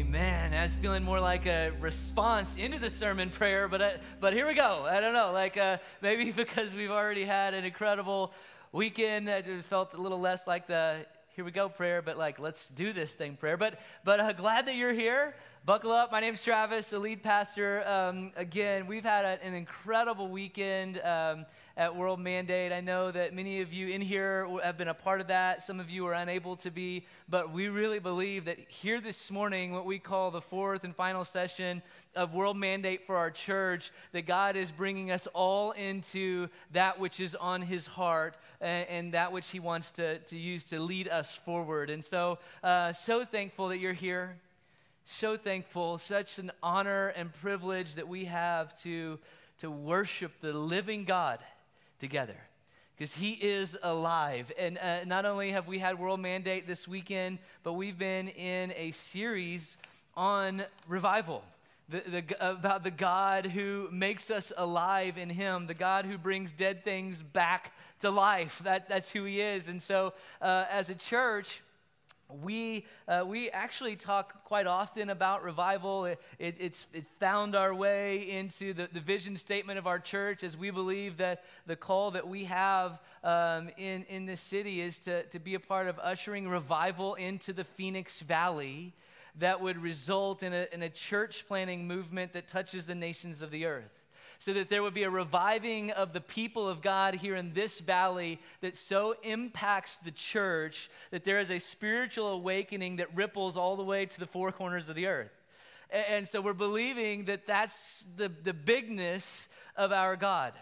Amen. I was feeling more like a response into the sermon prayer, but here we go. I don't know, like maybe because we've already had an incredible weekend, that just felt a little less like the here we go prayer, but like let's do this thing prayer. But glad that you're here. Buckle up. My name's Travis, the lead pastor. Again, we've had an incredible weekend at World Mandate. I know that many of you in here have been a part of that. Some of you are unable to be, but we really believe that here this morning, what we call the fourth and final session of World Mandate for our church, that God is bringing us all into that which is on his heart and that which he wants to use to lead us forward. And so, so thankful that you're here. So thankful, such an honor and privilege that we have to worship the living God together, because he is alive. And not only have we had World Mandate this weekend, but we've been in a series on revival. About the God who makes us alive in him, the God who brings dead things back to life. That's who he is. And so as a church, we actually talk quite often about revival. It found our way into the vision statement of our church, as we believe that the call that we have in this city is to be a part of ushering revival into the Phoenix Valley that would result in a church planting movement that touches the nations of the earth. So that there would be a reviving of the people of God here in this valley that so impacts the church that there is a spiritual awakening that ripples all the way to the four corners of the earth. And so we're believing that that's the bigness of our God.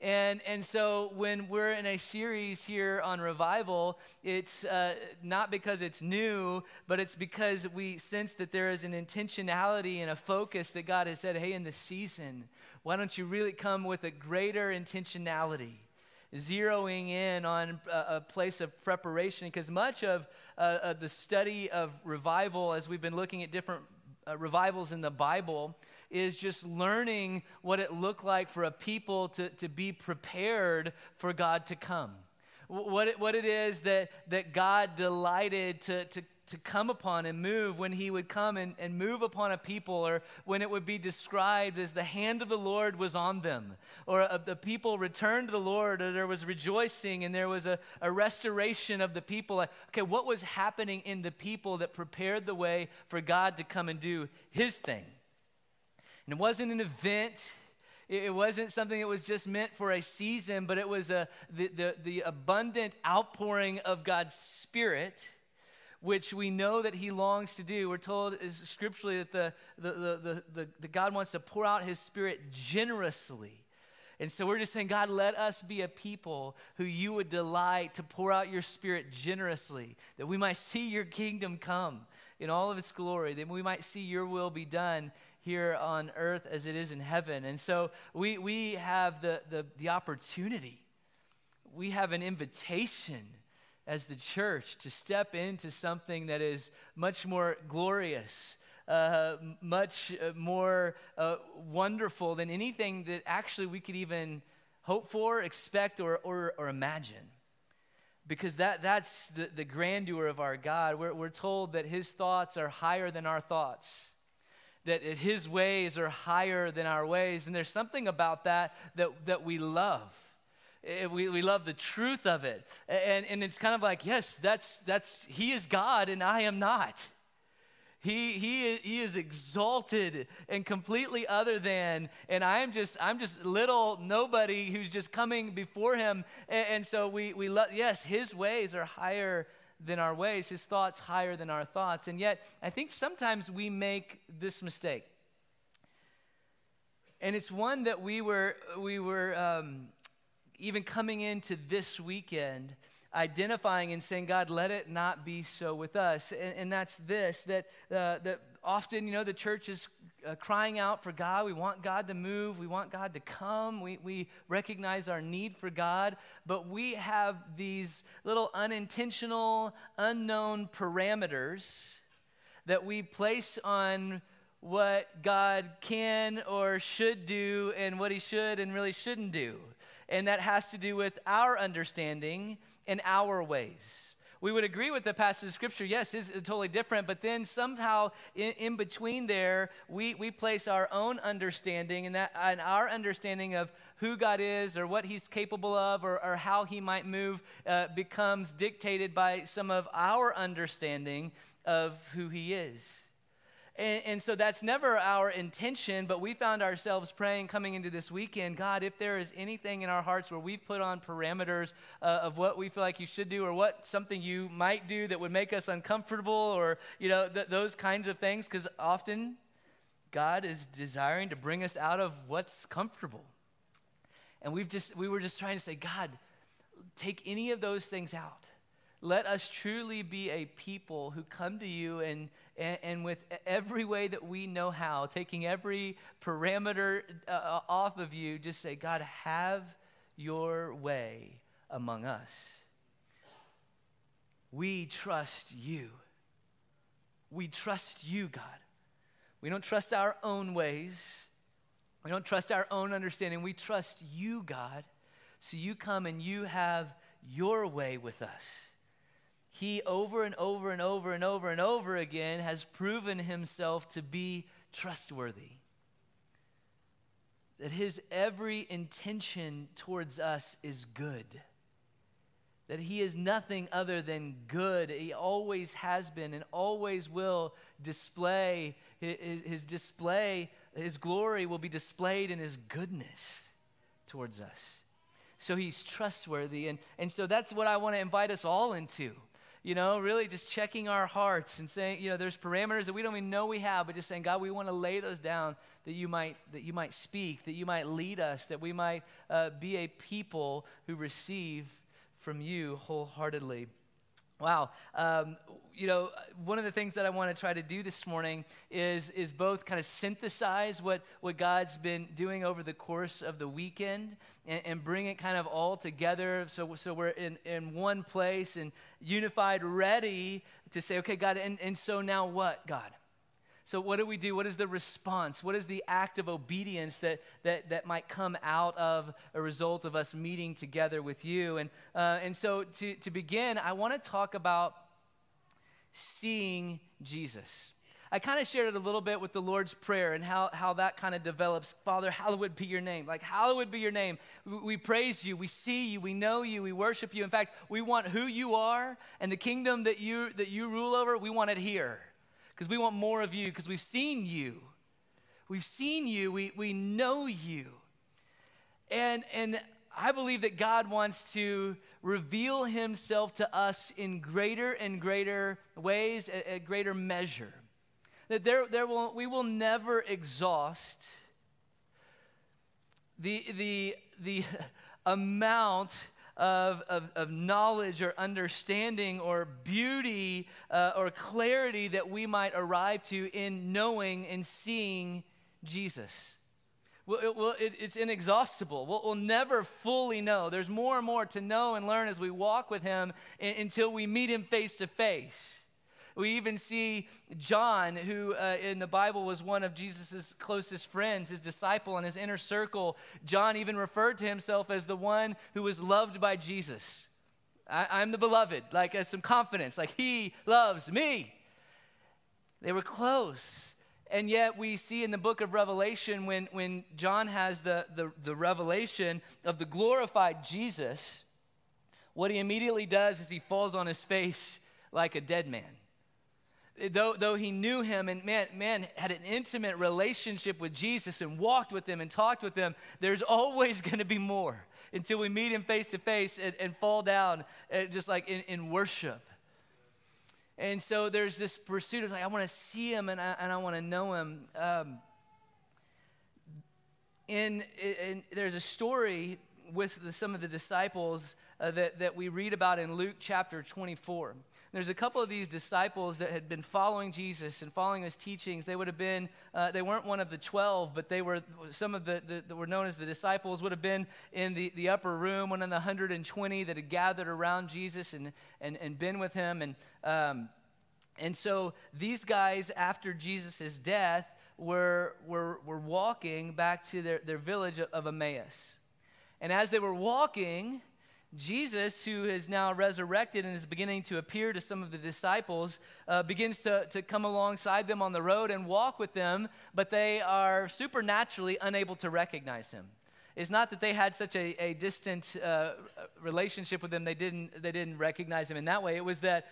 And so when we're in a series here on revival, it's not because it's new, but it's because we sense that there is an intentionality and a focus that God has said, hey, in this season, why don't you really come with a greater intentionality, zeroing in on a place of preparation? Because much of the study of revival, as we've been looking at different revivals in the Bible, is just learning what it looked like for a people to be prepared for God to come. What it is that God delighted to come upon and move when he would come and move upon a people, or when it would be described as the hand of the Lord was on them, or the people returned to the Lord, or there was rejoicing and there was a restoration of the people. Like, okay, what was happening in the people that prepared the way for God to come and do his thing? And it wasn't an event. It wasn't something that was just meant for a season, but it was the abundant outpouring of God's Spirit, which we know that he longs to do. We're told is scripturally that the God wants to pour out his Spirit generously. And so we're just saying, God, let us be a people who you would delight to pour out your Spirit generously, that we might see your kingdom come in all of its glory, that we might see your will be done here on earth as it is in heaven. And so we have the opportunity. We have an invitation as the church to step into something that is much more glorious, much more wonderful than anything that actually we could even hope for, expect, or imagine. Because that's the grandeur of our God. We're told that his thoughts are higher than our thoughts, that his ways are higher than our ways. And there's something about that we love. We love the truth of it. And it's kind of like, yes, that's he is God and I am not. He is exalted and completely other than, and I'm just little nobody who's just coming before him. And so we love, yes, his ways are higher than our ways, his thoughts higher than our thoughts. And yet, I think sometimes we make this mistake. And it's one that we were even coming into this weekend, identifying and saying, God, let it not be so with us. And that's this, that often, you know, the church is crying out for God. We want God to move. We want God to come. We recognize our need for God, but we have these little unintentional, unknown parameters that we place on what God can or should do and what he should and really shouldn't do. And that has to do with our understanding and our ways. we would agree with the passage of Scripture. Yes, it's totally different. But then somehow in between there, we place our own understanding and our understanding of who God is or what he's capable of or how he might move becomes dictated by some of our understanding of who he is. And so that's never our intention, but we found ourselves praying coming into this weekend, God, if there is anything in our hearts where we've put on parameters of what we feel like you should do or what something you might do that would make us uncomfortable or, you know, those kinds of things, because often God is desiring to bring us out of what's comfortable. And we were just trying to say, God, take any of those things out. Let us truly be a people who come to you and with every way that we know how, taking every parameter off of you, just say, God, have your way among us. We trust you. We trust you, God. We don't trust our own ways. We don't trust our own understanding. We trust you, God. So you come and you have your way with us. He over and over and over and over and over again has proven himself to be trustworthy. That his every intention towards us is good. That he is nothing other than good. He always has been and always will display, his glory will be displayed in his goodness towards us. So he's trustworthy. And so that's what I want to invite us all into. You know, really just checking our hearts and saying, you know, there's parameters that we don't even know we have, but just saying, God, we want to lay those down that you might speak, that you might lead us, that we might be a people who receive from you wholeheartedly. Wow. You know, one of the things that I want to try to do this morning is both kind of synthesize what God's been doing over the course of the weekend and bring it kind of all together so we're in one place and unified, ready to say, okay, God, and so now what, God? So what do we do? What is the response? What is the act of obedience that might come out of a result of us meeting together with you? And so to begin, I want to talk about seeing Jesus. I kind of shared it a little bit with the Lord's Prayer and how that kind of develops. Father, hallowed be your name. Like, hallowed be your name. We praise you. We see you. We know you. We worship you. In fact, we want who you are and the kingdom that you rule over, we want it here. Because we want more of you, because we've seen you. We've seen you. We know you. And I believe that God wants to reveal himself to us in greater and greater ways, at greater measure. That we will never exhaust the amount of knowledge or understanding or beauty or clarity that we might arrive to in knowing and seeing Jesus. It's inexhaustible. We'll never fully know. There's more and more to know and learn as we walk with him until we meet him face to face. We even see John, who in the Bible was one of Jesus' closest friends, his disciple in his inner circle. John even referred to himself as the one who was loved by Jesus. I'm the beloved, like some confidence, like he loves me. They were close. And yet we see in the book of Revelation when John has the revelation of the glorified Jesus, what he immediately does is he falls on his face like a dead man. Though he knew him and man had an intimate relationship with Jesus and walked with him and talked with him, there's always going to be more until we meet him face to face and fall down just like in worship. And so there's this pursuit of like, I want to see him and I want to know him. There's a story with some of the disciples that we read about in Luke chapter 24. There's a couple of these disciples that had been following Jesus and following his teachings. They would have been, they weren't one of the 12, but they were, some of the that were known as the disciples would have been in the upper room, one of the 120 that had gathered around Jesus and been with him. And so these guys, after Jesus' death, were walking back to their village of Emmaus. And as they were walking, Jesus, who is now resurrected and is beginning to appear to some of the disciples, begins to come alongside them on the road and walk with them, but they are supernaturally unable to recognize him. It's not that they had such a distant relationship with him; they didn't recognize him in that way. It was that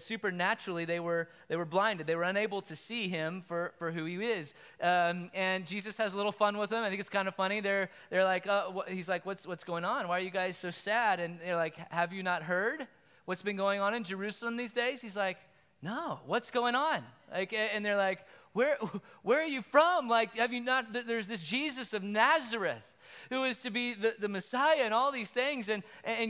supernaturally they were blinded. They were unable to see him for who he is. And Jesus has a little fun with them. I think it's kind of funny. They're like, he's like, what's going on? Why are you guys so sad? And they're like, have you not heard what's been going on in Jerusalem these days? He's like, no, what's going on? Like, and they're like, where are you from? Like, have you not, there's this Jesus of Nazareth who is to be the Messiah and all these things, and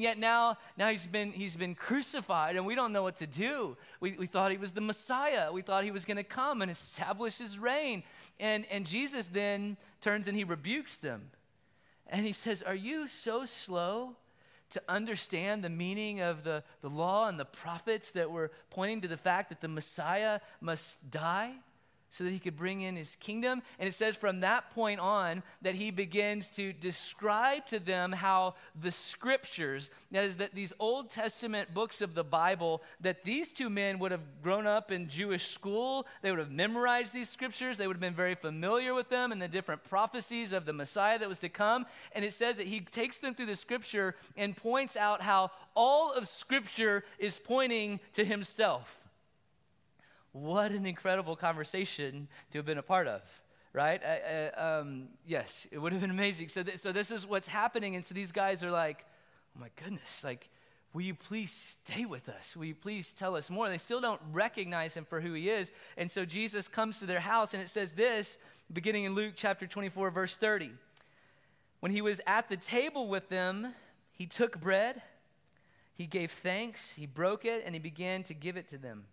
yet now he's been crucified, and we don't know what to do. We thought he was the Messiah. We thought he was going to come and establish his reign. And Jesus then turns and he rebukes them. And he says, are you so slow to understand the meaning of the law and the prophets that were pointing to the fact that the Messiah must die so that he could bring in his kingdom? And it says from that point on that he begins to describe to them how the scriptures, that is, that these Old Testament books of the Bible, that these two men would have grown up in Jewish school, they would have memorized these scriptures, they would have been very familiar with them and the different prophecies of the Messiah that was to come. And it says that he takes them through the scripture and points out how all of scripture is pointing to himself. What an incredible conversation to have been a part of, right? Yes, it would have been amazing. So this is what's happening. And so these guys are like, oh my goodness, like, will you please stay with us? Will you please tell us more? They still don't recognize him for who he is. And so Jesus comes to their house, and it says this, beginning in Luke chapter 24, verse 30. When he was at the table with them, he took bread, he gave thanks, he broke it, and he began to give it to them.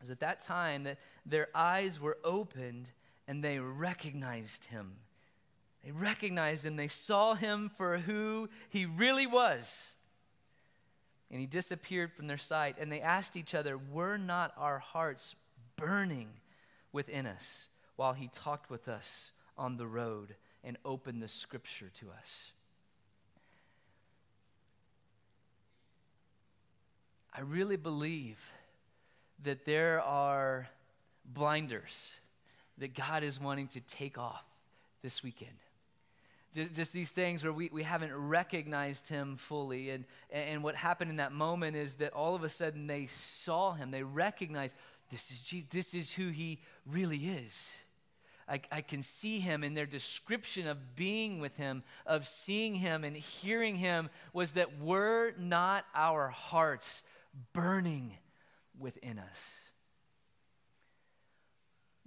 It was at that time that their eyes were opened and they recognized him. They recognized him. They saw him for who he really was. And he disappeared from their sight. And they asked each other, were not our hearts burning within us while he talked with us on the road and opened the scripture to us? I really believe that there are blinders that God is wanting to take off this weekend. Just these things where we haven't recognized him fully. And what happened in that moment is that all of a sudden they saw him. They recognized, this is Jesus. This is who he really is. I can see him. In their description of being with him, of seeing him and hearing him, was that were not our hearts burning within us?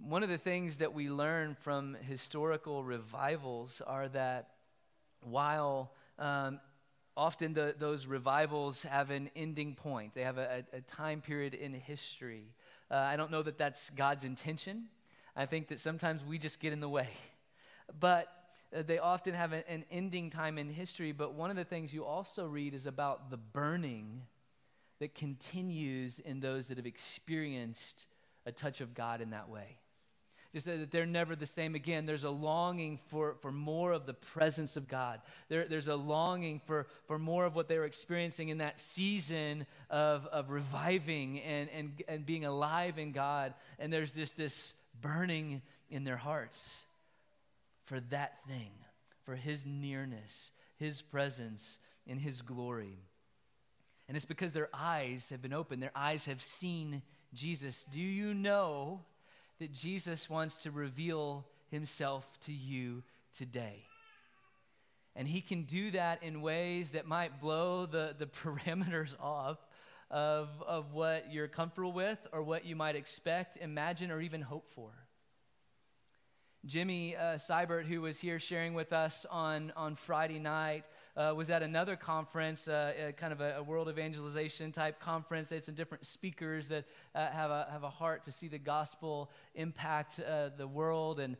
One of the things that we learn from historical revivals are that while often those revivals have an ending point, they have a time period in history. I don't know that that's God's intention. I think that sometimes we just get in the way. But they often have an ending time in history. But one of the things you also read is about the burning that continues in those that have experienced a touch of God in that way. Just that they're never the same again. There's a longing for more of the presence of God. There's a longing for more of what they were experiencing in that season of reviving and being alive in God. And there's just this burning in their hearts for that thing, for his nearness, his presence, and his glory. And it's because their eyes have been opened. Their eyes have seen Jesus. Do you know that Jesus wants to reveal himself to you today? And he can do that in ways that might blow the parameters off of what you're comfortable with or what you might expect, imagine, or even hope for. Jimmy Seibert, who was here sharing with us on Friday night, was at another conference, kind of a world evangelization type conference. They had some different speakers that have a heart to see the gospel impact the world. And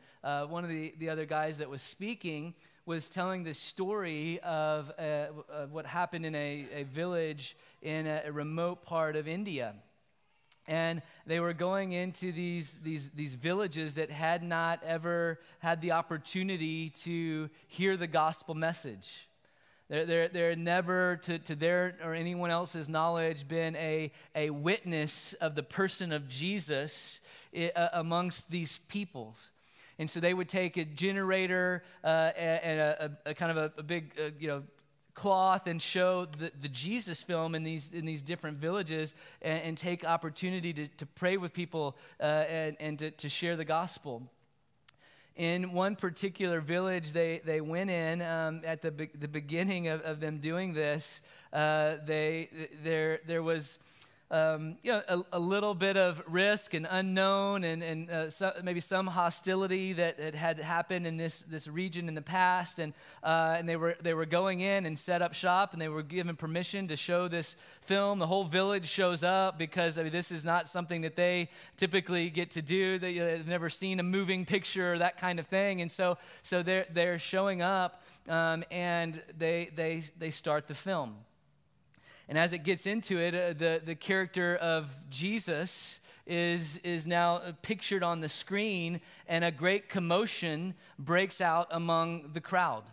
one of the other guys that was speaking was telling the story of what happened in a village in a remote part of India. And they were going into these villages that had not ever had the opportunity to hear the gospel message. They're never, to their or anyone else's knowledge, been a witness of the person of Jesus amongst these peoples. And so they would take a generator and a kind of a big, cloth and show the Jesus film in these different villages and take opportunity to pray with people and to share the gospel. In one particular village they went in, at the beginning of them doing this, there was a little bit of risk and unknown and maybe some hostility that had happened in this region in the past, and they were going in and set up shop, and they were given permission to show this film. The whole village shows up because, I mean, this is not something that they typically get to do. They've never seen a moving picture or that kind of thing, and so they're showing up, and they start the film. And as it gets into it, the character of Jesus is now pictured on the screen, and a great commotion breaks out among the crowd.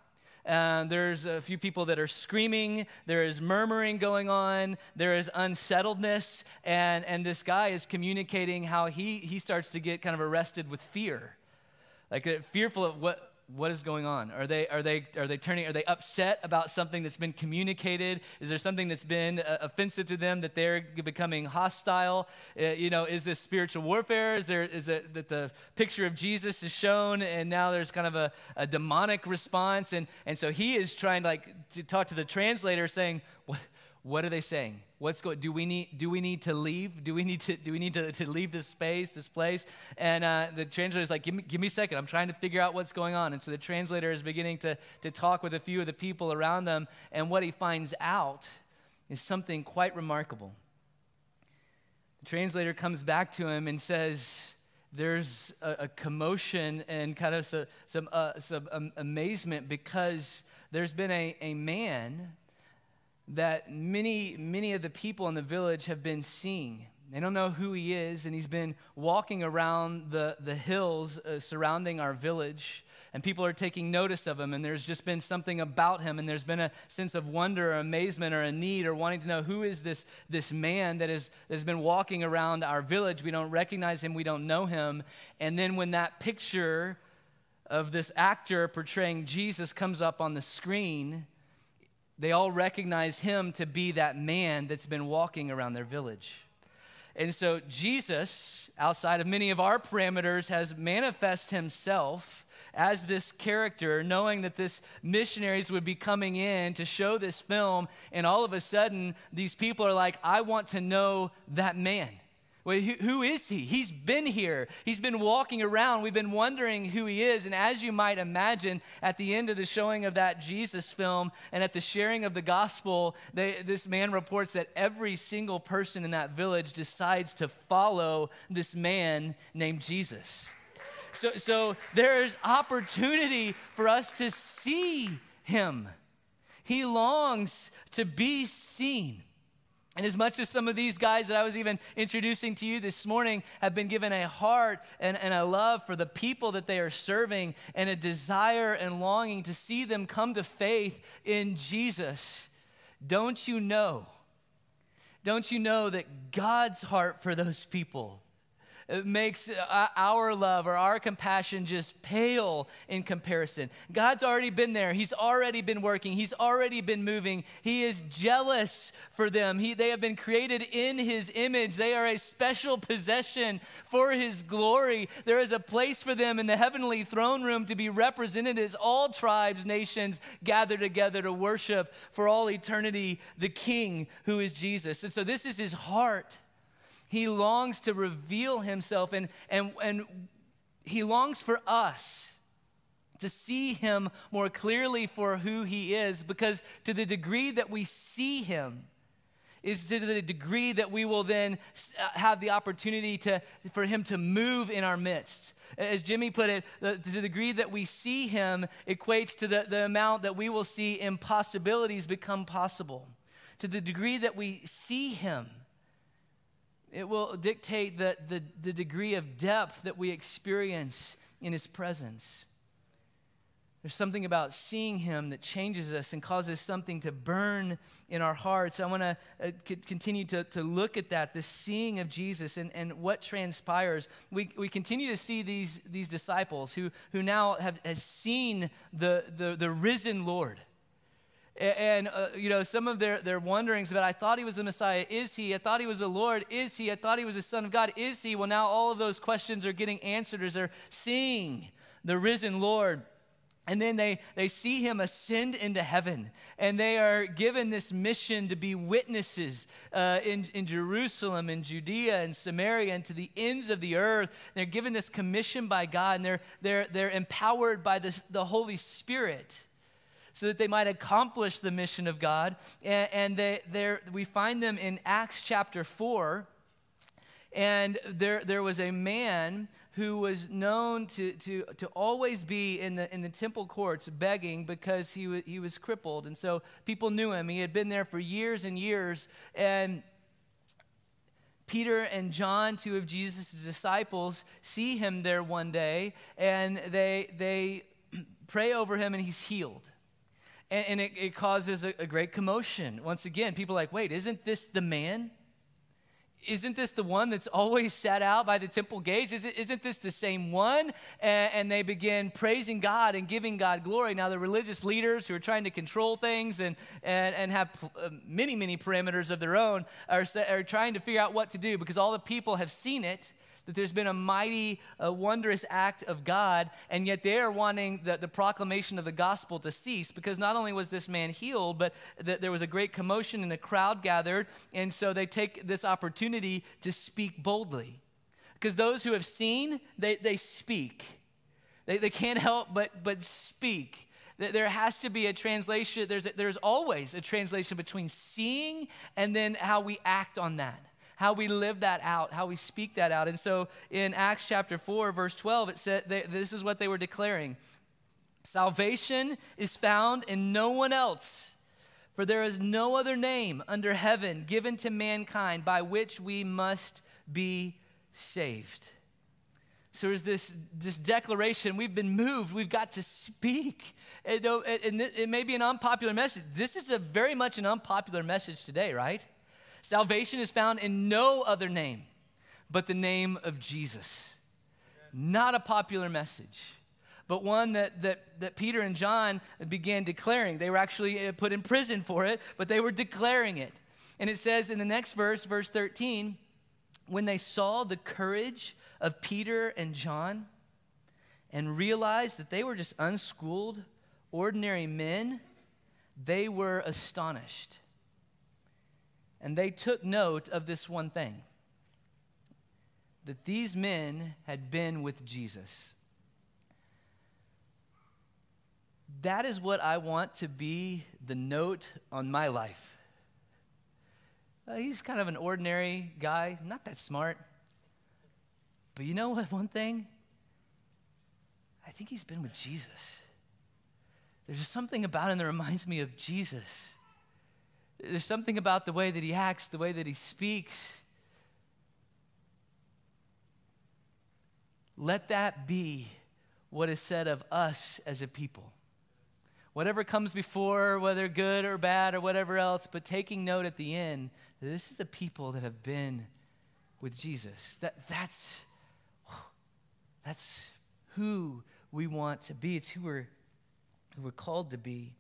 There's a few people that are screaming. There is murmuring going on. There is unsettledness, and this guy is communicating how he starts to get kind of arrested with fear, like fearful of what. What is going on? Are they upset about something that's been communicated? Is there something that's been offensive to them that they're becoming hostile? Is this spiritual warfare? Is it that the picture of Jesus is shown and now there's kind of a demonic response? And so he is trying to talk to the translator, saying, what are they saying? What's going? Do we need to leave? Do we need to leave this space, this place? And the translator is like, give me a second. I'm trying to figure out what's going on. And so the translator is beginning to talk with a few of the people around them. And what he finds out is something quite remarkable. The translator comes back to him and says, "There's a commotion and kind of some amazement because there's been a man that many of the people in the village have been seeing. They don't know who he is, and he's been walking around the hills surrounding our village, and people are taking notice of him, and there's just been something about him, and there's been a sense of wonder or amazement or a need or wanting to know who is this man that has been walking around our village. We don't recognize him. We don't know him." And then when that picture of this actor portraying Jesus comes up on the screen, they all recognize him to be that man that's been walking around their village. And so Jesus, outside of many of our parameters, has manifest himself as this character, knowing that this missionaries would be coming in to show this film. And all of a sudden, these people are like, I want to know that man. Well, who is he? He's been here. He's been walking around. We've been wondering who he is. And as you might imagine, at the end of the showing of that Jesus film and at the sharing of the gospel, this man reports that every single person in that village decides to follow this man named Jesus. So there's opportunity for us to see him. He longs to be seen. And as much as some of these guys that I was even introducing to you this morning have been given a heart and a love for the people that they are serving and a desire and longing to see them come to faith in Jesus, don't you know that God's heart for those people, it makes our love or our compassion just pale in comparison. God's already been there. He's already been working. He's already been moving. He is jealous for them. They have been created in his image. They are a special possession for his glory. There is a place for them in the heavenly throne room to be represented as all tribes, nations gather together to worship for all eternity the King who is Jesus. And so this is his heart. He longs to reveal himself, and he longs for us to see him more clearly for who he is, because to the degree that we see him is to the degree that we will then have the opportunity for him to move in our midst. As Jimmy put it, the degree that we see him equates to the amount that we will see impossibilities become possible. To the degree that we see him, it will dictate the degree of depth that we experience in his presence. There's something about seeing him that changes us and causes something to burn in our hearts. I want to continue to look at that, this seeing of Jesus and what transpires. We continue to see these disciples who now have seen the risen Lord. And you know, some of their wonderings about, I thought he was the Messiah, is he? I thought he was the Lord, is he? I thought he was the Son of God, is he? Well, now all of those questions are getting answered as they're seeing the risen Lord. And then they see him ascend into heaven, and they are given this mission to be witnesses in Jerusalem, in Judea, in Samaria, and to the ends of the earth. And they're given this commission by God, and they're empowered by the Holy Spirit so that they might accomplish the mission of God. And we find them in Acts chapter 4, and there was a man who was known to always be in the temple courts begging because he was crippled. And so people knew him. He had been there for years and years. And Peter and John, two of Jesus' disciples, see him there one day, and they pray over him, and he's healed. And it causes a great commotion. Once again, people are like, wait, isn't this the man? Isn't this the one that's always sat out by the temple gates? Isn't this the same one? And they begin praising God and giving God glory. Now, the religious leaders who are trying to control things and have many, many parameters of their own are trying to figure out what to do, because all the people have seen it, that there's been a mighty, wondrous act of God, and yet they are wanting the proclamation of the gospel to cease, because not only was this man healed, but there was a great commotion and a crowd gathered, and so they take this opportunity to speak boldly. Because those who have seen, they speak. They can't help but speak. There has to be a translation. There's always a translation between seeing and then how we act on that, how we live that out, how we speak that out. And so in Acts chapter 4, verse 12, it said, this is what they were declaring. Salvation is found in no one else, for there is no other name under heaven given to mankind by which we must be saved. So there's this declaration. We've been moved. We've got to speak. And it may be an unpopular message. This is very much an unpopular message today, right? Salvation is found in no other name but the name of Jesus. Not a popular message, but one that Peter and John began declaring. They were actually put in prison for it, but they were declaring it. And it says in the next verse, verse 13, when they saw the courage of Peter and John and realized that they were just unschooled, ordinary men, they were astonished. And they took note of this one thing, that these men had been with Jesus. That is what I want to be the note on my life. He's kind of an ordinary guy, not that smart. But you know what, one thing? I think he's been with Jesus. There's just something about him that reminds me of Jesus. There's something about the way that he acts, the way that he speaks. Let that be what is said of us as a people. Whatever comes before, whether good or bad or whatever else, but taking note at the end, this is a people that have been with Jesus. That's who we want to be. It's who we're called to be.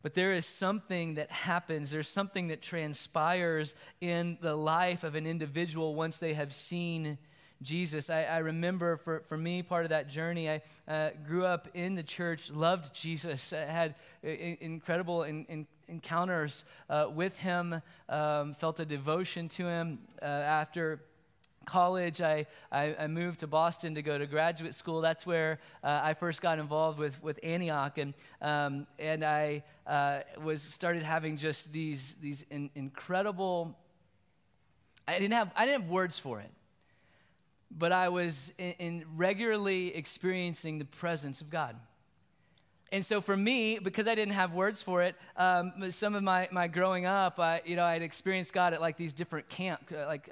But there is something that happens, there's something that transpires in the life of an individual once they have seen Jesus. I remember for me, part of that journey, I grew up in the church, loved Jesus, had incredible encounters with him, felt a devotion to him. After college, I moved to Boston to go to graduate school. That's where I first got involved with Antioch, and I started having just these incredible. I didn't have words for it, but I was in regularly experiencing the presence of God. And so for me, because I didn't have words for it, some of my growing up, I'd experienced God at like these different camp like.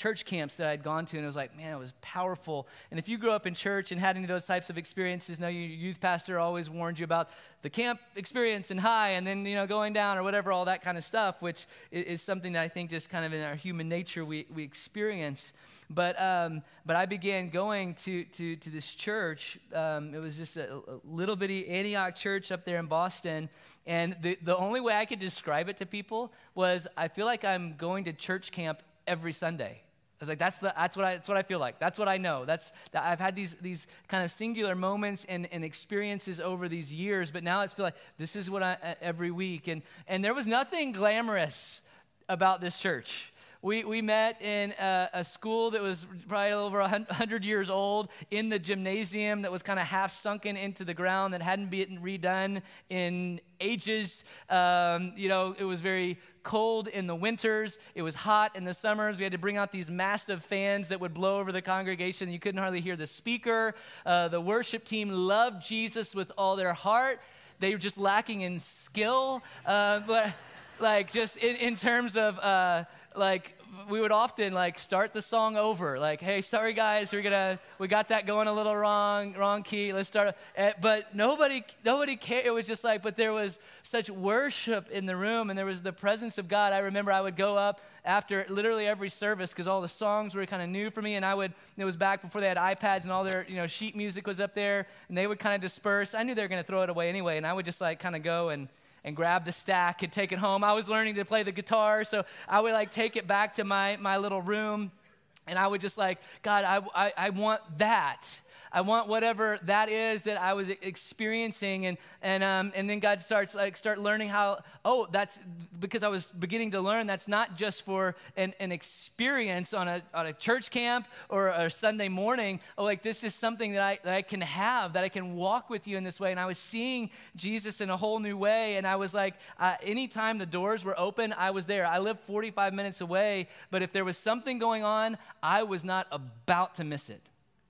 church camps that I'd gone to, and it was like, man, it was powerful. And if you grew up in church and had any of those types of experiences, know your youth pastor always warned you about the camp experience and high, and then, you know, going down or whatever, all that kind of stuff, which is something that I think just kind of in our human nature we experience. But I began going to this church. It was just a little bitty Antioch church up there in Boston, and the only way I could describe it to people was, I feel like I'm going to church camp every Sunday. I was like, that's what I feel like. That's what I know. I've had these kind of singular moments and experiences over these years, but now it's feel like this is what I every week. And there was nothing glamorous about this church. We met in a school that was probably over 100 years old, in the gymnasium that was kind of half sunken into the ground, that hadn't been redone in ages. You know, it was very cold in the winters. It was hot in the summers. We had to bring out these massive fans that would blow over the congregation. You couldn't hardly hear the speaker. The worship team loved Jesus with all their heart. They were just lacking in skill, but like just in terms of like, we would often like start the song over, like, hey, sorry guys, we got that going a little wrong key, let's start. But nobody cared. It was just like, but there was such worship in the room, and there was the presence of God. I remember I would go up after literally every service, because all the songs were kind of new for me, and it was back before they had iPads, and all their, you know, sheet music was up there, and they would kind of disperse. I knew they were going to throw it away anyway, and I would just like kind of go and grab the stack and take it home. I was learning to play the guitar, so I would like take it back to my little room, and I would just like, God, I want that. I want whatever that is that I was experiencing, and then God start learning how. Oh, that's because I was beginning to learn that's not just for an experience on a church camp or a Sunday morning. Oh, like this is something that I can have, that I can walk with you in this way. And I was seeing Jesus in a whole new way, and I was like, anytime the doors were open, I was there. I lived 45 minutes away, but if there was something going on, I was not about to miss it.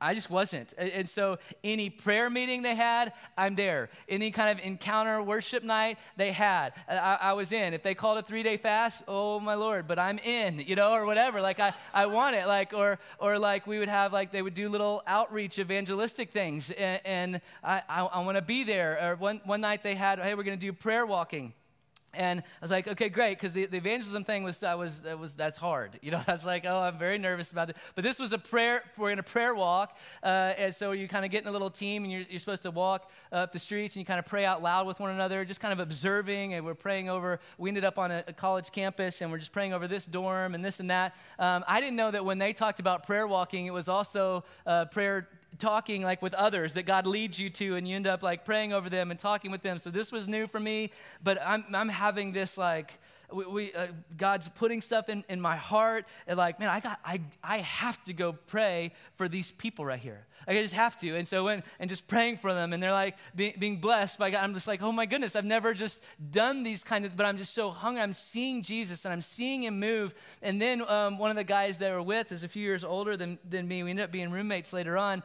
I just wasn't. And so any prayer meeting they had, I'm there. Any kind of encounter worship night they had, I was in. If they called a 3-day fast, oh my Lord, but I'm in, you know, or whatever. Like I want it. Like, or like we would have, like they would do little outreach evangelistic things, and I want to be there. Or one night they had, hey, we're going to do prayer walking. And I was like, okay, great, because the evangelism thing was that's hard, you know. That's like, oh, I'm very nervous about it. But this was a prayer. We're in a prayer walk, and so you kind of get in a little team, and you're supposed to walk up the streets, and you kind of pray out loud with one another, just kind of observing. And we're praying over. We ended up on a college campus, and we're just praying over this dorm and this and that. I didn't know that when they talked about prayer walking, it was also prayer talking, like with others that God leads you to, and you end up like praying over them and talking with them. So this was new for me, but I'm having this like, God's putting stuff in my heart, and like, man, I have to go pray for these people right here. Like, I just have to. And so just praying for them, and they're like being blessed by God. I'm just like, oh my goodness, I've never just done these kind of, but I'm just so hungry. I'm seeing Jesus, and I'm seeing him move. And then one of the guys they were with is a few years older than me. We ended up being roommates later on,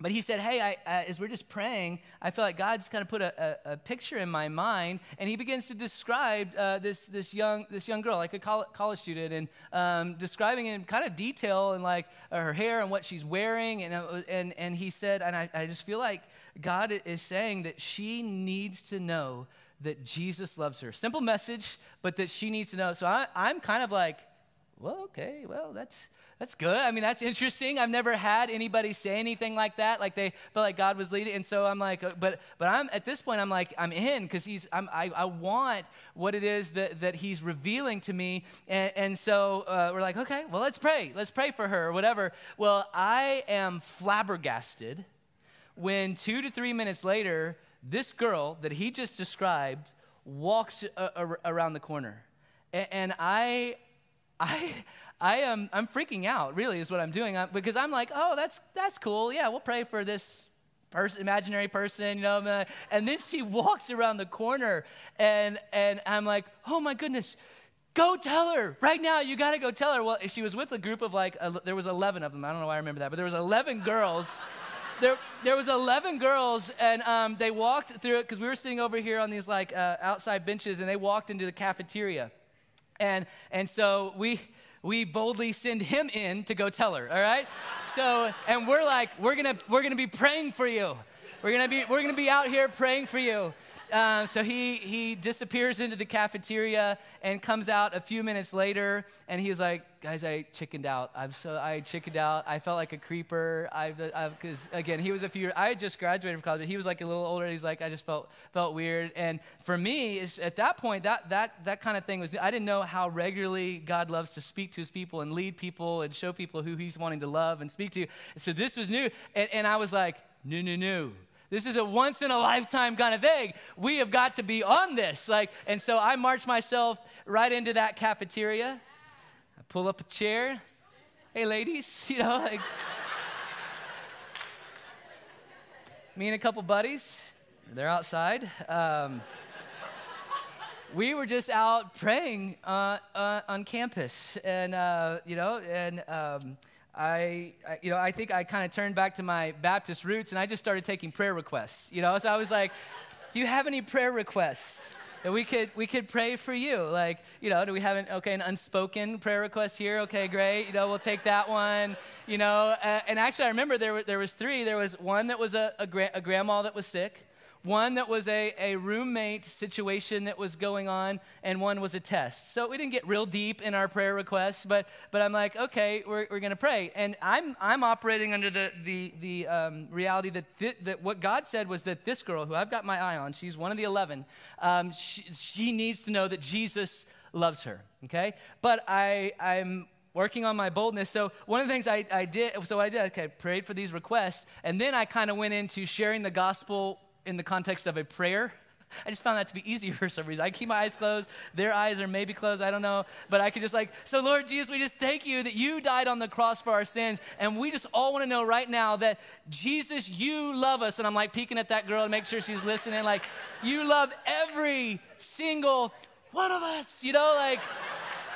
but he said, hey, as we're just praying, I feel like God's kind of put a picture in my mind. And he begins to describe this young girl, like a college student, and describing in kind of detail, and like her hair and what she's wearing. And he said, and I just feel like God is saying that she needs to know that Jesus loves her. Simple message, but that she needs to know. So I'm kind of like, well, okay, well, that's good. I mean, that's interesting. I've never had anybody say anything like that. Like they felt like God was leading. And so I'm like, but I'm at this point, I'm like, I'm in, because I want what it is that he's revealing to me. And so we're like, okay, well, let's pray. Let's pray for her or whatever. Well, I am flabbergasted when 2 to 3 minutes later, this girl that he just described walks around the corner. And I'm freaking out, really, is what I'm doing, because I'm like, oh, that's cool. Yeah, we'll pray for this person, imaginary person, you know. And then she walks around the corner, and I'm like, oh my goodness, go tell her right now. You got to go tell her. Well, she was with a group of like, there was 11 of them. I don't know why I remember that, but there was 11 girls. There was 11 girls, and they walked through it, because we were sitting over here on these like outside benches, and they walked into the cafeteria. And so we we boldly send him in to go tell her, all right? So, and we're like, we're gonna be praying for you. We're gonna be out here praying for you. So he disappears into the cafeteria and comes out a few minutes later, and he's like, guys, I chickened out. I felt like a creeper. Because again, he was I had just graduated from college, but he was like a little older. He's like, I just felt weird. And for me, at that point, that kind of thing was, I didn't know how regularly God loves to speak to his people and lead people and show people who he's wanting to love and speak to. So this was new. And I was like, no. This is a once-in-a-lifetime kind of thing. We have got to be on this. And so I marched myself right into that cafeteria. I pull up a chair. Hey, ladies, me and a couple buddies, they're outside. We were just out praying on campus, I think I kind of turned back to my Baptist roots, and I just started taking prayer requests, So I was like, do you have any prayer requests that we could pray for you? Do we have an unspoken prayer request here? Okay, great. We'll take that one, And actually, I remember there was three. There was one that was a grandma that was sick, one that was a roommate situation that was going on, and one was a test. So we didn't get real deep in our prayer requests, but I'm like, okay, we're gonna pray. And I'm operating under the reality that what God said was that this girl, who I've got my eye on, she's one of the 11, she needs to know that Jesus loves her, okay? But I'm working on my boldness. So one of the things I prayed for these requests, and then I kind of went into sharing the gospel in the context of a prayer. I just found that to be easier for some reason. I keep my eyes closed. Their eyes are maybe closed, I don't know. But I could just so Lord Jesus, we just thank you that you died on the cross for our sins. And we just all want to know right now that Jesus, you love us. And I'm peeking at that girl to make sure she's listening. You love every single one of us,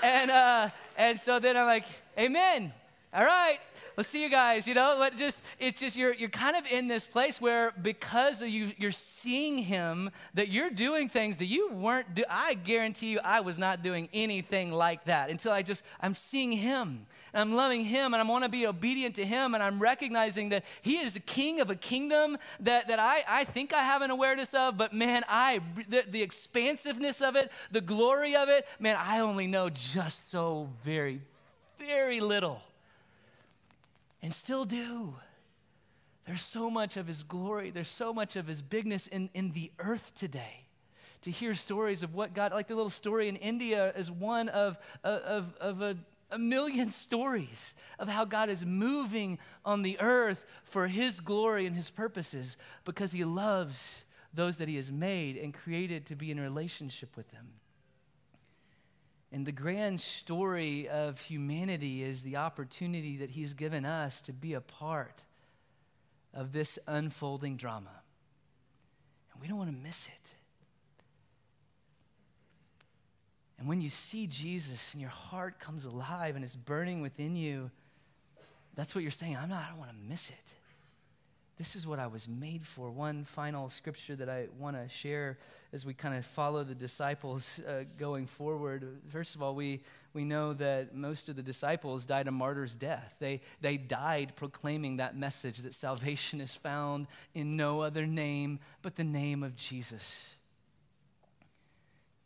and so then I'm amen. All right. We'll see you guys, you're kind of in this place where because you're seeing him, that you're doing things that you weren't doing. I guarantee you I was not doing anything like that until I'm seeing him, and I'm loving him, and I want to be obedient to him, and I'm recognizing that he is the king of a kingdom that I think I have an awareness of, but man, the expansiveness of it, the glory of it, man, I only know just so very, very little. And still do. There's so much of his glory. There's so much of his bigness in the earth today. To hear stories of what God, the little story in India is one of a million stories of how God is moving on the earth for his glory and his purposes, because he loves those that he has made and created to be in relationship with them. And the grand story of humanity is the opportunity that he's given us to be a part of this unfolding drama. And we don't want to miss it. And when you see Jesus and your heart comes alive and it's burning within you, that's what you're saying. I don't want to miss it. This is what I was made for. One final scripture that I want to share as we kind of follow the disciples going forward. First of all, we know that most of the disciples died a martyr's death. They died proclaiming that message that salvation is found in no other name but the name of Jesus.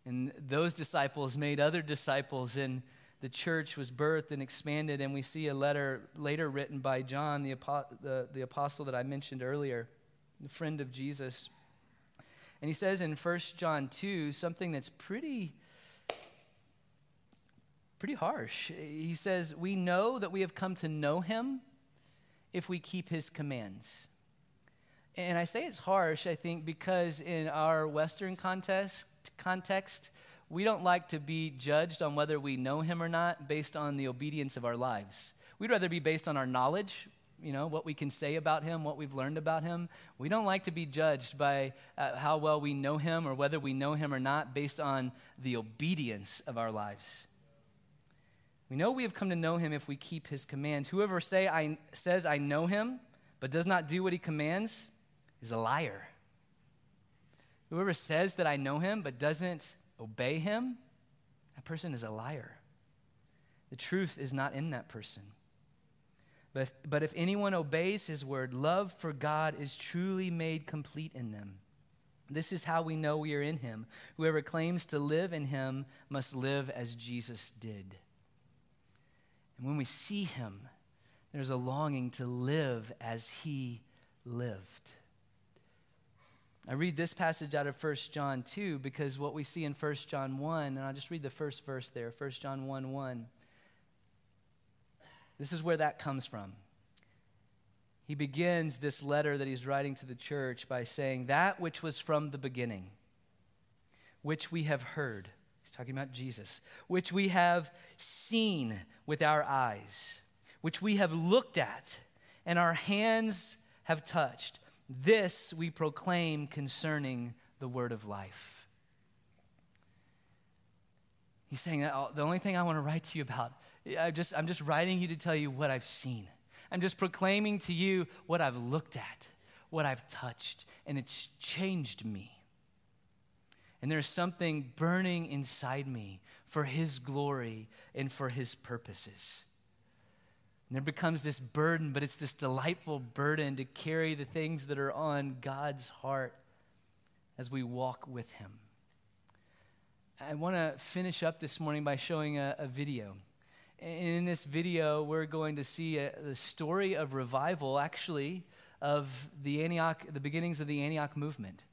And those disciples made other disciples, and the church was birthed and expanded, and we see a letter later written by John, the apostle that I mentioned earlier, the friend of Jesus. And he says in 1 John 2 something that's pretty harsh. He says, "We know that we have come to know him if we keep his commands." And I say it's harsh, I think, because in our Western context, we don't like to be judged on whether we know him or not based on the obedience of our lives. We'd rather be based on our knowledge, what we can say about him, what we've learned about him. We don't like to be judged by how well we know him or whether we know him or not based on the obedience of our lives. We know we have come to know him if we keep his commands. Whoever says, "I know him," but does not do what he commands is a liar. Whoever says that "I know him," but doesn't obey him, that person is a liar. The truth is not in that person. But if anyone obeys his word, love for God is truly made complete in them. This is how we know we are in him. Whoever claims to live in him must live as Jesus did. And when we see him, there's a longing to live as he lived. I read this passage out of 1 John 2 because what we see in 1 John 1, and I'll just read the first verse there, 1 John 1:1. This is where that comes from. He begins this letter that he's writing to the church by saying, that which was from the beginning, which we have heard, he's talking about Jesus, which we have seen with our eyes, which we have looked at and our hands have touched. This we proclaim concerning the word of life. He's saying, the only thing I want to write to you about, I'm just writing you to tell you what I've seen. I'm just proclaiming to you what I've looked at, what I've touched, and it's changed me. And there's something burning inside me for his glory and for his purposes. And there becomes this burden, but it's this delightful burden to carry the things that are on God's heart as we walk with him. I want to finish up this morning by showing a video. In this video, we're going to see the story of revival, actually, of the beginnings of the Antioch movement.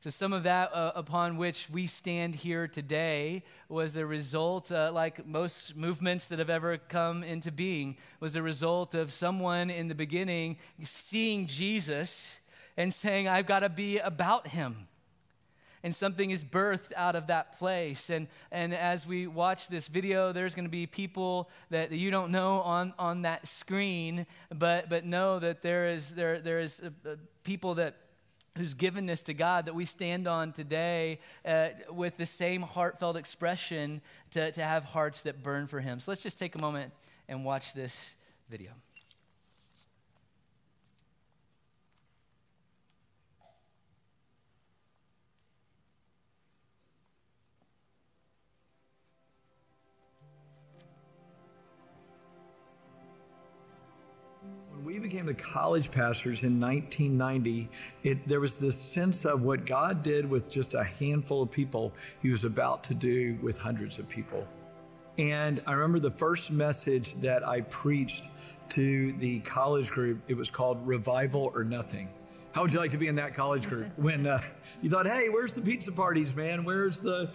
So some of that upon which we stand here today was a result, like most movements that have ever come into being, was a result of someone in the beginning seeing Jesus and saying, I've got to be about him. And something is birthed out of that place. And as we watch this video, there's going to be people that you don't know on that screen, but know that there is a people that whose givenness to God that we stand on today with the same heartfelt expression to have hearts that burn for him. So let's just take a moment and watch this video. We became the college pastors in 1990. There was this sense of what God did with just a handful of people, he was about to do with hundreds of people. And I remember the first message that I preached to the college group, it was called Revival or Nothing. How would you like to be in that college group when you thought, hey, where's the pizza parties, man? Where's the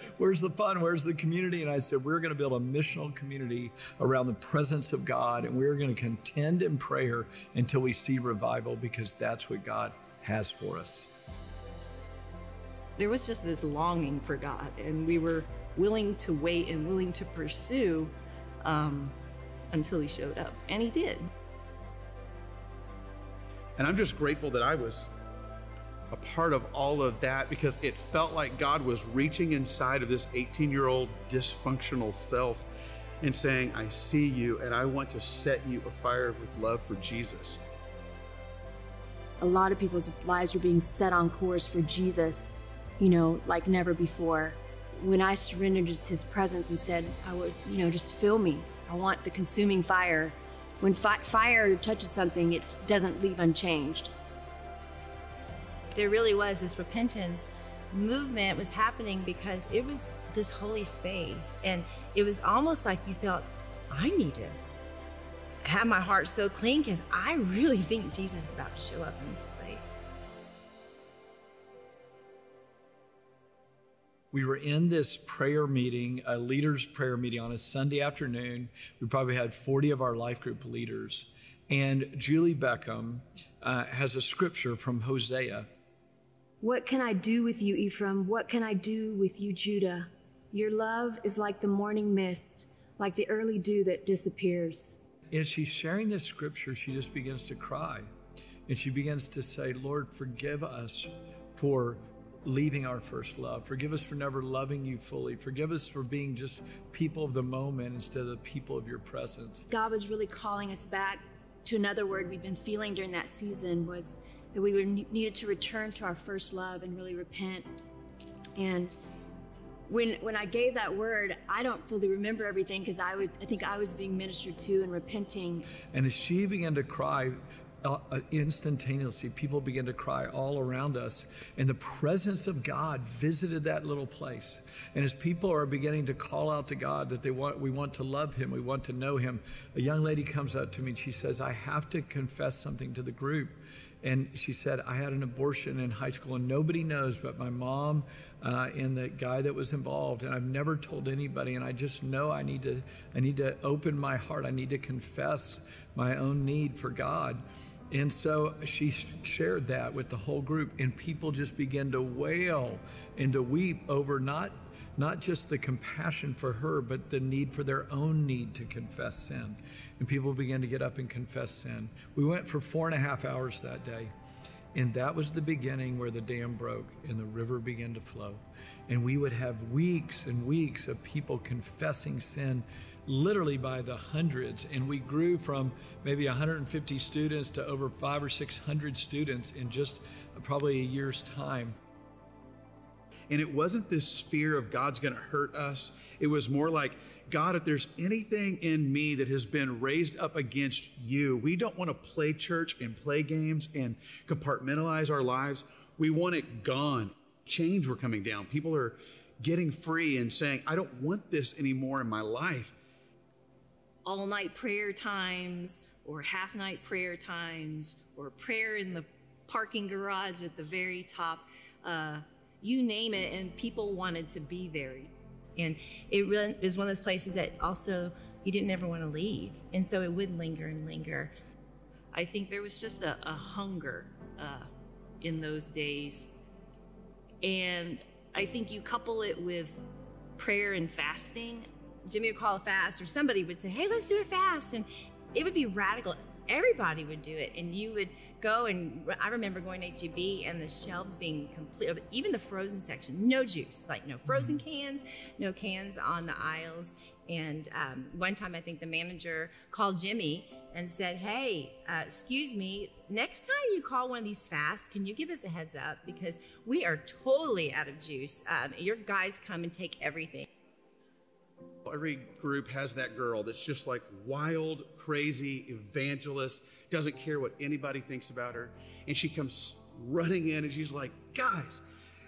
fun? Where's the community? And I said, we're going to build a missional community around the presence of God, and we're going to contend in prayer until we see revival, because that's what God has for us. There was just this longing for God, and we were willing to wait and willing to pursue until he showed up, and he did. And I'm just grateful that I was a part of all of that, because it felt like God was reaching inside of this 18-year-old dysfunctional self and saying, I see you and I want to set you afire with love for Jesus. A lot of people's lives were being set on course for Jesus, you know, like never before. When I surrendered to his presence and said, I would, you know, just fill me. I want the consuming fire. When fire touches something, it doesn't leave unchanged. There really was this repentance movement was happening because it was this holy space. And it was almost like you felt, I need to have my heart so clean because I really think Jesus is about to show up in this place. We were in this prayer meeting, a leaders prayer meeting on a Sunday afternoon. We probably had 40 of our life group leaders. And Julie Beckham has a scripture from Hosea. What can I do with you, Ephraim? What can I do with you, Judah? Your love is like the morning mist, like the early dew that disappears. As she's sharing this scripture, she just begins to cry. And she begins to say, Lord, forgive us for leaving our first love. Forgive us for never loving you fully. Forgive us for being just people of the moment instead of the people of your presence. God was really calling us back to another word we've been feeling during that season, was that we needed to return to our first love and really repent. And when I gave that word, I don't fully remember everything because I think I was being ministered to and repenting. And as she began to cry, instantaneously, people began to cry all around us, and the presence of God visited that little place. And as people are beginning to call out to God that we want to love Him, we want to know Him, a young lady comes up to me and she says, "I have to confess something to the group." And she said, "I had an abortion in high school, and nobody knows but my mom and the guy that was involved, and I've never told anybody, and I just know I need to open my heart. I need to confess my own need for God." And so she shared that with the whole group, and people just began to wail and to weep over not just the compassion for her, but the need for their own need to confess sin. And people began to get up and confess sin. We went for 4.5 hours that day. And that was the beginning where the dam broke and the river began to flow. And we would have weeks and weeks of people confessing sin, literally by the hundreds. And we grew from maybe 150 students to over 500 or 600 students in just probably a year's time. And it wasn't this fear of God's going to hurt us. It was more like, God, if there's anything in me that has been raised up against you, we don't want to play church and play games and compartmentalize our lives. We want it gone. Chains were coming down. People are getting free and saying, I don't want this anymore in my life. All night prayer times or half night prayer times or prayer in the parking garage at the very top. You name it, and people wanted to be there. And it really is one of those places that also you didn't ever want to leave. And so it would linger and linger. I think there was just a hunger in those days. And I think you couple it with prayer and fasting. Jimmy would call a fast, or somebody would say, hey, let's do a fast. And it would be radical. Everybody would do it, and you would go, and I remember going to H-E-B and the shelves being complete, even the frozen section, no juice, like no frozen cans, no cans on the aisles. And one time I think the manager called Jimmy and said, hey, excuse me, next time you call one of these fasts, can you give us a heads up? Because we are totally out of juice. Your guys come and take everything. Every group has that girl that's just like wild, crazy evangelist, doesn't care what anybody thinks about her. And she comes running in and she's like, guys,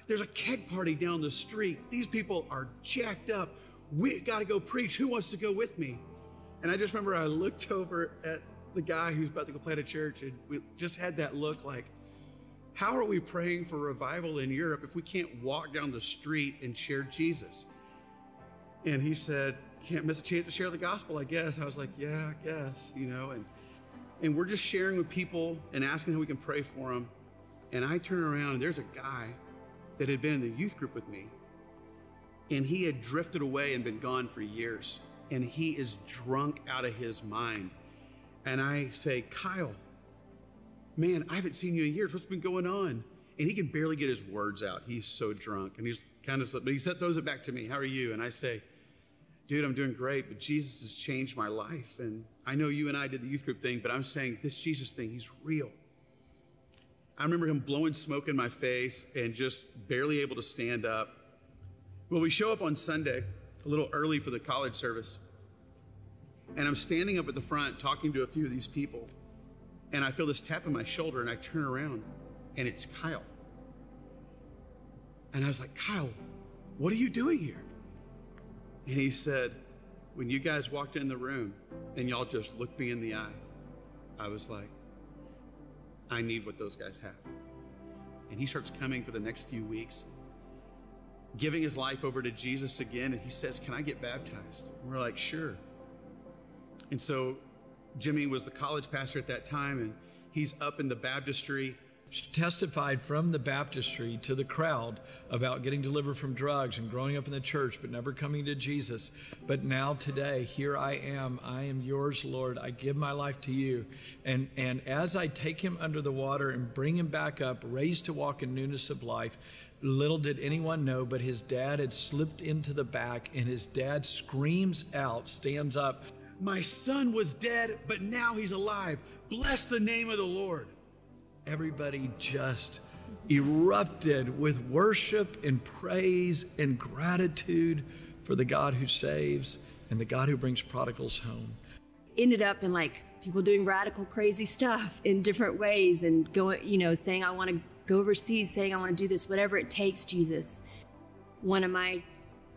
there's a keg party down the street. These people are jacked up. We got to go preach. Who wants to go with me? And I just remember I looked over at the guy who's about to go plant a church, and we just had that look like, how are we praying for revival in Europe if we can't walk down the street and share Jesus? And he said, can't miss a chance to share the gospel, I guess. I was like, yeah, I guess, you know. And we're just sharing with people and asking how we can pray for them. And I turn around, and there's a guy that had been in the youth group with me. And he had drifted away and been gone for years. And he is drunk out of his mind. And I say, Kyle, man, I haven't seen you in years. What's been going on? And he can barely get his words out. He's so drunk. And he's kind of, but he throws it back to me. How are you? And I say, dude, I'm doing great, but Jesus has changed my life. And I know you and I did the youth group thing, but I'm saying this Jesus thing, he's real. I remember him blowing smoke in my face and just barely able to stand up. Well, we show up on Sunday, a little early for the college service. And I'm standing up at the front talking to a few of these people. And I feel this tap on my shoulder, and I turn around. And it's Kyle. And I was like, Kyle, what are you doing here? And he said, when you guys walked in the room and y'all just looked me in the eye, I was like, I need what those guys have. And he starts coming for the next few weeks, giving his life over to Jesus again. And he says, can I get baptized? And we're like, sure. And so Jimmy was the college pastor at that time, and he's up in the baptistry. She testified from the baptistry to the crowd about getting delivered from drugs and growing up in the church, but never coming to Jesus. But now today, here I am yours, Lord. I give my life to you. And as I take him under the water and bring him back up, raised to walk in newness of life, little did anyone know, but his dad had slipped into the back, and his dad screams out, stands up, my son was dead, but now he's alive. Bless the name of the Lord. Everybody just erupted with worship and praise and gratitude for the God who saves and the God who brings prodigals home. Ended up in like people doing radical, crazy stuff in different ways and going, you know, saying, I want to go overseas, saying, I want to do this, whatever it takes, Jesus. One of my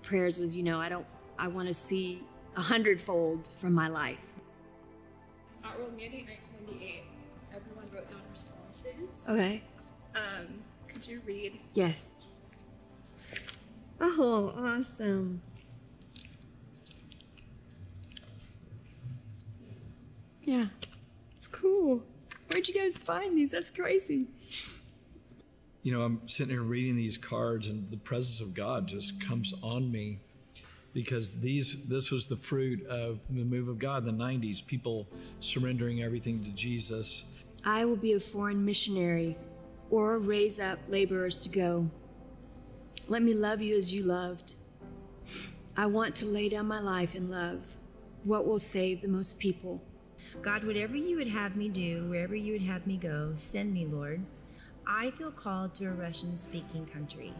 prayers was, you know, I want to see 100-fold from my life. At World Mandate 1998, everyone wrote down responses. Okay. Could you read? Yes. Oh, awesome. Yeah, it's cool. Where'd you guys find these? That's crazy. You know, I'm sitting here reading these cards and the presence of God just comes on me because this was the fruit of the move of God in the 90s, people surrendering everything to Jesus. I will be a foreign missionary or raise up laborers to go. Let me love you as you loved. I want to lay down my life in love. What will save the most people? God, whatever you would have me do, wherever you would have me go, send me, Lord. I feel called to a Russian-speaking country.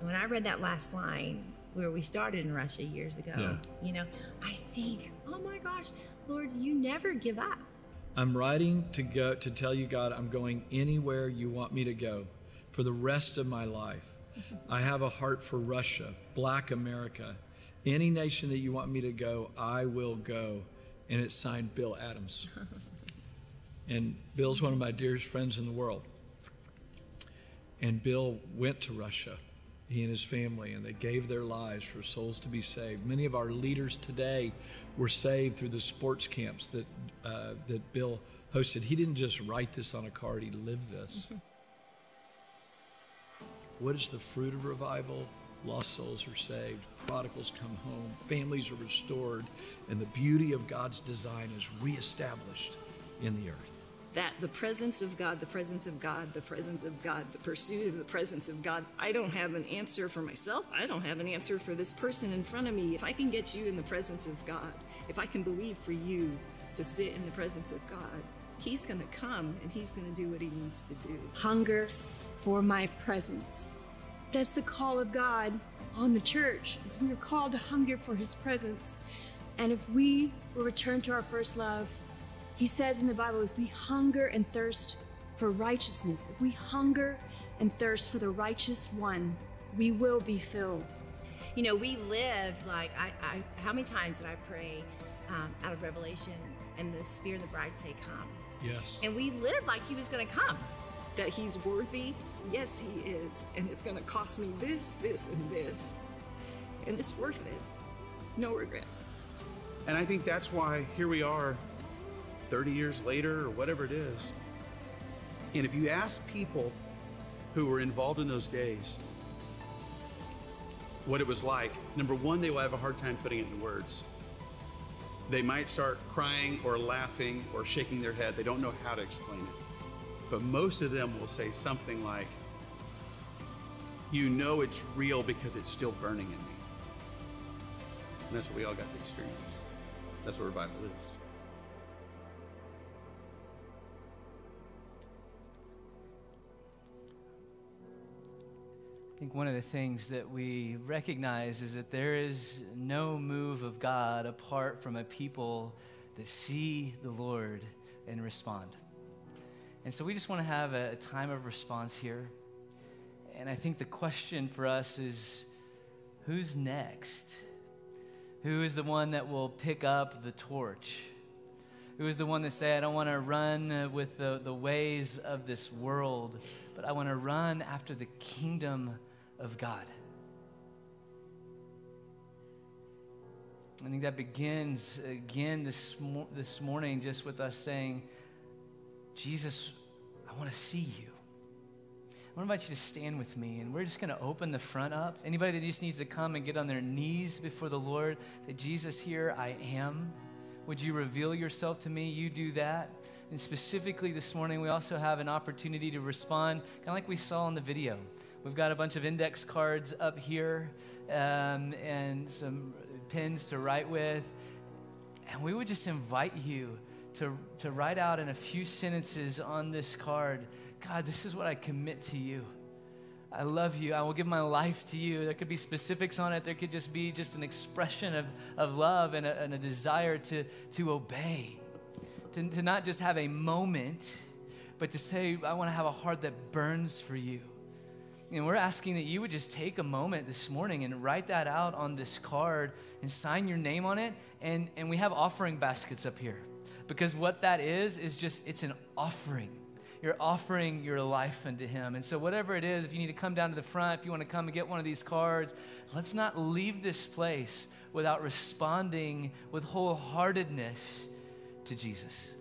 When I read that last line, where we started in Russia years ago, yeah. You know, I think, oh my gosh, Lord, you never give up. I'm writing to tell you, God, I'm going anywhere you want me to go for the rest of my life. I have a heart for Russia, Black America. Any nation that you want me to go, I will go. And it's signed Bill Adams. And Bill's one of my dearest friends in the world. And Bill went to Russia, he and his family, and they gave their lives for souls to be saved. Many of our leaders today were saved through the sports camps that, that Bill hosted. He didn't just write this on a card, he lived this. What is the fruit of revival? Lost souls are saved, prodigals come home, families are restored, and the beauty of God's design is reestablished in the earth. That the presence of God, the presence of God, the presence of God, the pursuit of the presence of God. I don't have an answer for myself. I don't have an answer for this person in front of me. If I can get you in the presence of God, if I can believe for you to sit in the presence of God, He's going to come and He's going to do what He needs to do. Hunger for my presence. That's the call of God on the church, is we are called to hunger for His presence. And if we will return to our first love, He says in the Bible, if we hunger and thirst for righteousness, if we hunger and thirst for the righteous one, we will be filled. You know, we lived like, how many times did I pray out of Revelation and the Spirit and the bride say, come? Yes. And we lived like He was gonna come. That He's worthy, yes He is, and it's gonna cost me this, this, and this, and it's worth it, no regret. And I think that's why here we are 30 years later or whatever it is, and if you ask people who were involved in those days what it was like, number one, they will have a hard time putting it into words. They might start crying or laughing or shaking their head, they don't know how to explain it. But most of them will say something like, you know it's real because it's still burning in me. And that's what we all got to experience. That's what revival is. I think one of the things that we recognize is that there is no move of God apart from a people that see the Lord and respond. And so we just want to have a time of response here. And I think the question for us is, who's next? Who is the one that will pick up the torch? Who is the one that say, I don't want to run with the ways of this world, but I want to run after the kingdom of God? I think that begins again this morning just with us saying, Jesus, I want to see you. I want to invite you to stand with me, and we're just going to open the front up. Anybody that just needs to come and get on their knees before the Lord, that Jesus, here I am. Would you reveal yourself to me? You do that. And specifically this morning, we also have an opportunity to respond, kind of like we saw in the video. We've got a bunch of index cards up here and some pens to write with, and we would just invite you to write out in a few sentences on this card, God, this is what I commit to you. I love you. I will give my life to you. There could be specifics on it. There could just be just an expression of love and a desire to obey, to not just have a moment, but to say, I want to have a heart that burns for you. And we're asking that you would just take a moment this morning and write that out on this card and sign your name on it. And we have offering baskets up here, because what that is just, it's an offering. You're offering your life unto him. And so whatever it is, if you need to come down to the front, if you want to come and get one of these cards, let's not leave this place without responding with wholeheartedness to Jesus.